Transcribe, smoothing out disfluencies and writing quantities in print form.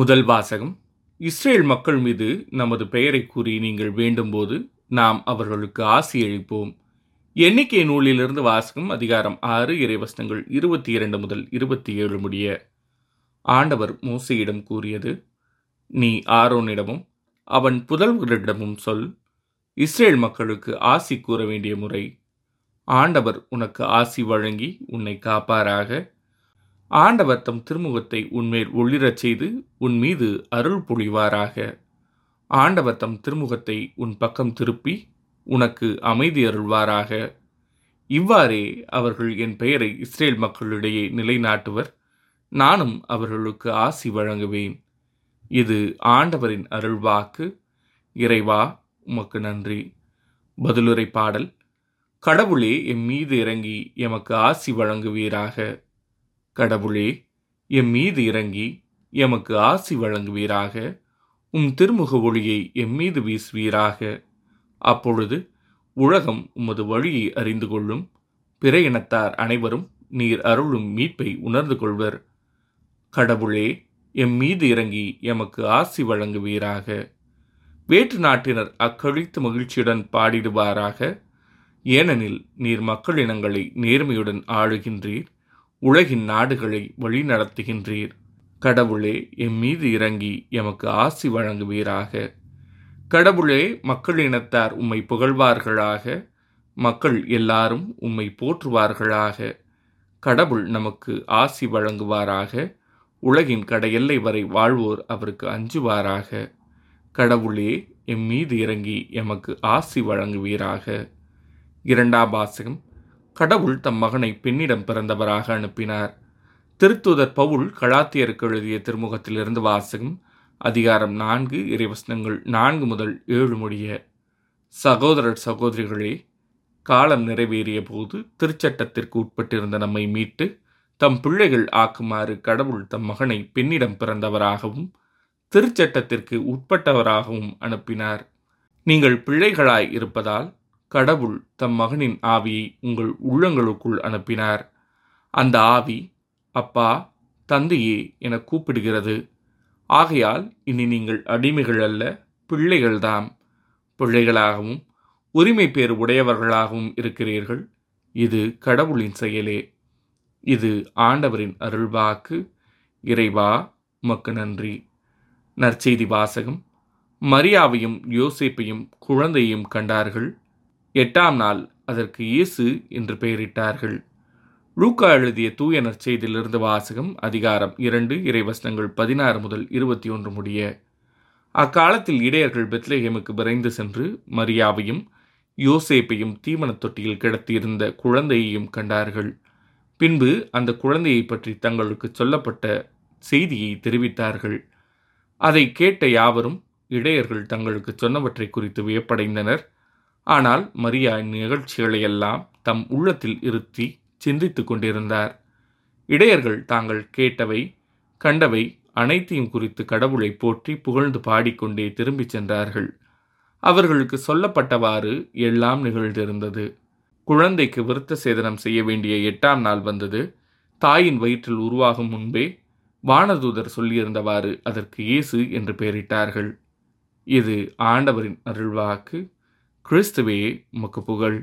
முதல் வாசகம். இஸ்ரேல் மக்கள் மீது நமது பெயரை கூறி நீங்கள் வேண்டும்போது நாம் அவர்களுக்கு ஆசியளிப்போம். எண்ணிக்கை நூலிலிருந்து வாசகம், அதிகாரம் 6, இறைவசனங்கள் 22 முதல் 27 முடிய. ஆண்டவர் மோசேயிடம் கூறியது: நீ ஆரோனிடமும் அவன் புதல்வரிடமும் சொல், இஸ்ரேல் மக்களுக்கு ஆசி கூற வேண்டிய முறை. ஆண்டவர் உனக்கு ஆசி வழங்கி உன்னை காப்பாராக. ஆண்டவர் தம் திருமுகத்தை உன்மேல் ஒளிரச் செய்து உன் மீது அருள் பொழிவாராக. ஆண்டவர் தம் திருமுகத்தை உன் பக்கம் திருப்பி உனக்கு அமைதி அருள்வாராக. இவ்வாறே அவர்கள் என் பெயரை இஸ்ரேல் மக்களிடையே நிலைநாட்டுவர். நானும் அவர்களுக்கு ஆசி வழங்குவேன். இது ஆண்டவரின் அருள்வாக்கு. இறைவா, உமக்கு நன்றி. பதிலுரை பாடல். கடவுளே, எம் மீது இறங்கி எமக்கு ஆசி வழங்குவீராக. கடவுளே, எம் மீது இறங்கி எமக்கு ஆசி வழங்குவீராக. உம் திருமுக ஒளியை எம் மீது வீசுவீராக. அப்பொழுது உலகம் உமது வழியை அறிந்து கொள்ளும். பிற இனத்தார் அனைவரும் நீர் அருளும் மீட்பை உணர்ந்து கொள்வர். கடவுளே, எம் மீது இறங்கி எமக்கு ஆசி வழங்குவீராக. வேற்று நாட்டினர் அக்களித்து மகிழ்ச்சியுடன் பாடிடுவாராக. ஏனெனில் நீர் மக்களினங்களை நேர்மையுடன் ஆளுகின்றீர், உலகின் நாடுகளை வழி நடத்துகின்றீர். கடவுளே, எம் மீது இறங்கி எமக்கு ஆசி வழங்குவீராக. கடவுளே, மக்களினத்தார் உம்மை புகழ்வார்களாக, மக்கள் எல்லாரும் உம்மை போற்றுவார்களாக. கடவுள் நமக்கு ஆசி வழங்குவாராக, உலகின் கடையெல்லை வரை வாழ்வோர் அவருக்கு அஞ்சுவாராக. கடவுளே, எம் மீது இறங்கி எமக்கு ஆசி வழங்குவீராக. இரண்டாம் வாசகம். கடவுள் தம் மகனை பெண்ணிடம் பிறந்தவராக அனுப்பினார். திருத்தூதர் பவுல் கலாத்தியருக்கு எழுதிய திருமுகத்திலிருந்து வாசகம், அதிகாரம் 4, இறைவசனங்கள் 4 முதல் 7 முடிய. சகோதரர் சகோதரிகளே, காலம் நிறைவேறிய போது திருச்சட்டத்திற்கு உட்பட்டிருந்த நம்மை மீட்டு தம் பிள்ளைகள் ஆக்குமாறு கடவுள் தம் மகனை பெண்ணிடம் பிறந்தவராகவும் திருச்சட்டத்திற்கு உட்பட்டவராகவும் அனுப்பினார். நீங்கள் பிள்ளைகளாய் இருப்பதால் கடவுள் தம் மகனின் ஆவியை உங்கள் உள்ளங்களுக்குள் அனுப்பினார். அந்த ஆவி, அப்பா, தந்தையே என கூப்பிடுகிறது. ஆகையால் இனி நீங்கள் அடிமைகள் அல்ல, பிள்ளைகள்தாம். பிள்ளைகளாகவும் உரிமை பேறு உடையவர்களாகவும் இருக்கிறீர்கள். இது கடவுளின் செயலே. இது ஆண்டவரின் அருள்வாக்கு. இறைவா, உமக்கு நன்றி. நற்செய்தி வாசகம். மரியாவையும் யோசேப்பையும் குழந்தையையும் கண்டார்கள். 8ஆம் நாள் அதற்கு இயேசு என்று பெயரிட்டார்கள். லூக்கா எழுதிய தூய நற்செய்தியிலிருந்து வாசகம், அதிகாரம் 2, இறைவசனங்கள் 16 முதல் 21 முடிய. அக்காலத்தில் இடையர்கள் பெத்லகேமுக்கு விரைந்து சென்று மரியாவையும் யோசேப்பையும் தீமணத் தொட்டியில் கிடத்தியிருந்த குழந்தையையும் கண்டார்கள். பின்பு அந்த குழந்தையை பற்றி தங்களுக்கு சொல்லப்பட்ட செய்தியை தெரிவித்தார்கள். அதை கேட்ட யாவரும் இடையர்கள் தங்களுக்கு சொன்னவற்றை குறித்து வியப்படைந்தனர். ஆனால் மரியா நிகழ்ச்சிகளையெல்லாம் தம் உள்ளத்தில் இருத்தி சிந்தித்து கொண்டிருந்தார். இடையர்கள் தாங்கள் கேட்டவை கண்டவை அனைத்தையும் குறித்து கடவுளை போற்றி புகழ்ந்து பாடிக்கொண்டே திரும்பிச் சென்றார்கள். அவர்களுக்கு சொல்லப்பட்டவாறு எல்லாம் நிகழ்ந்திருந்தது. குழந்தைக்கு விருத்த சேதனம் செய்ய வேண்டிய 8ஆம் நாள் வந்தது. தாயின் வயிற்றில் உருவாகும் முன்பே வானதூதர் சொல்லியிருந்தவாறு அதற்கு இயேசு என்று பெயரிட்டார்கள். இது ஆண்டவரின் அருள்வாக்கு. கிறிஸ்துவே, உமக்கு புகழ்.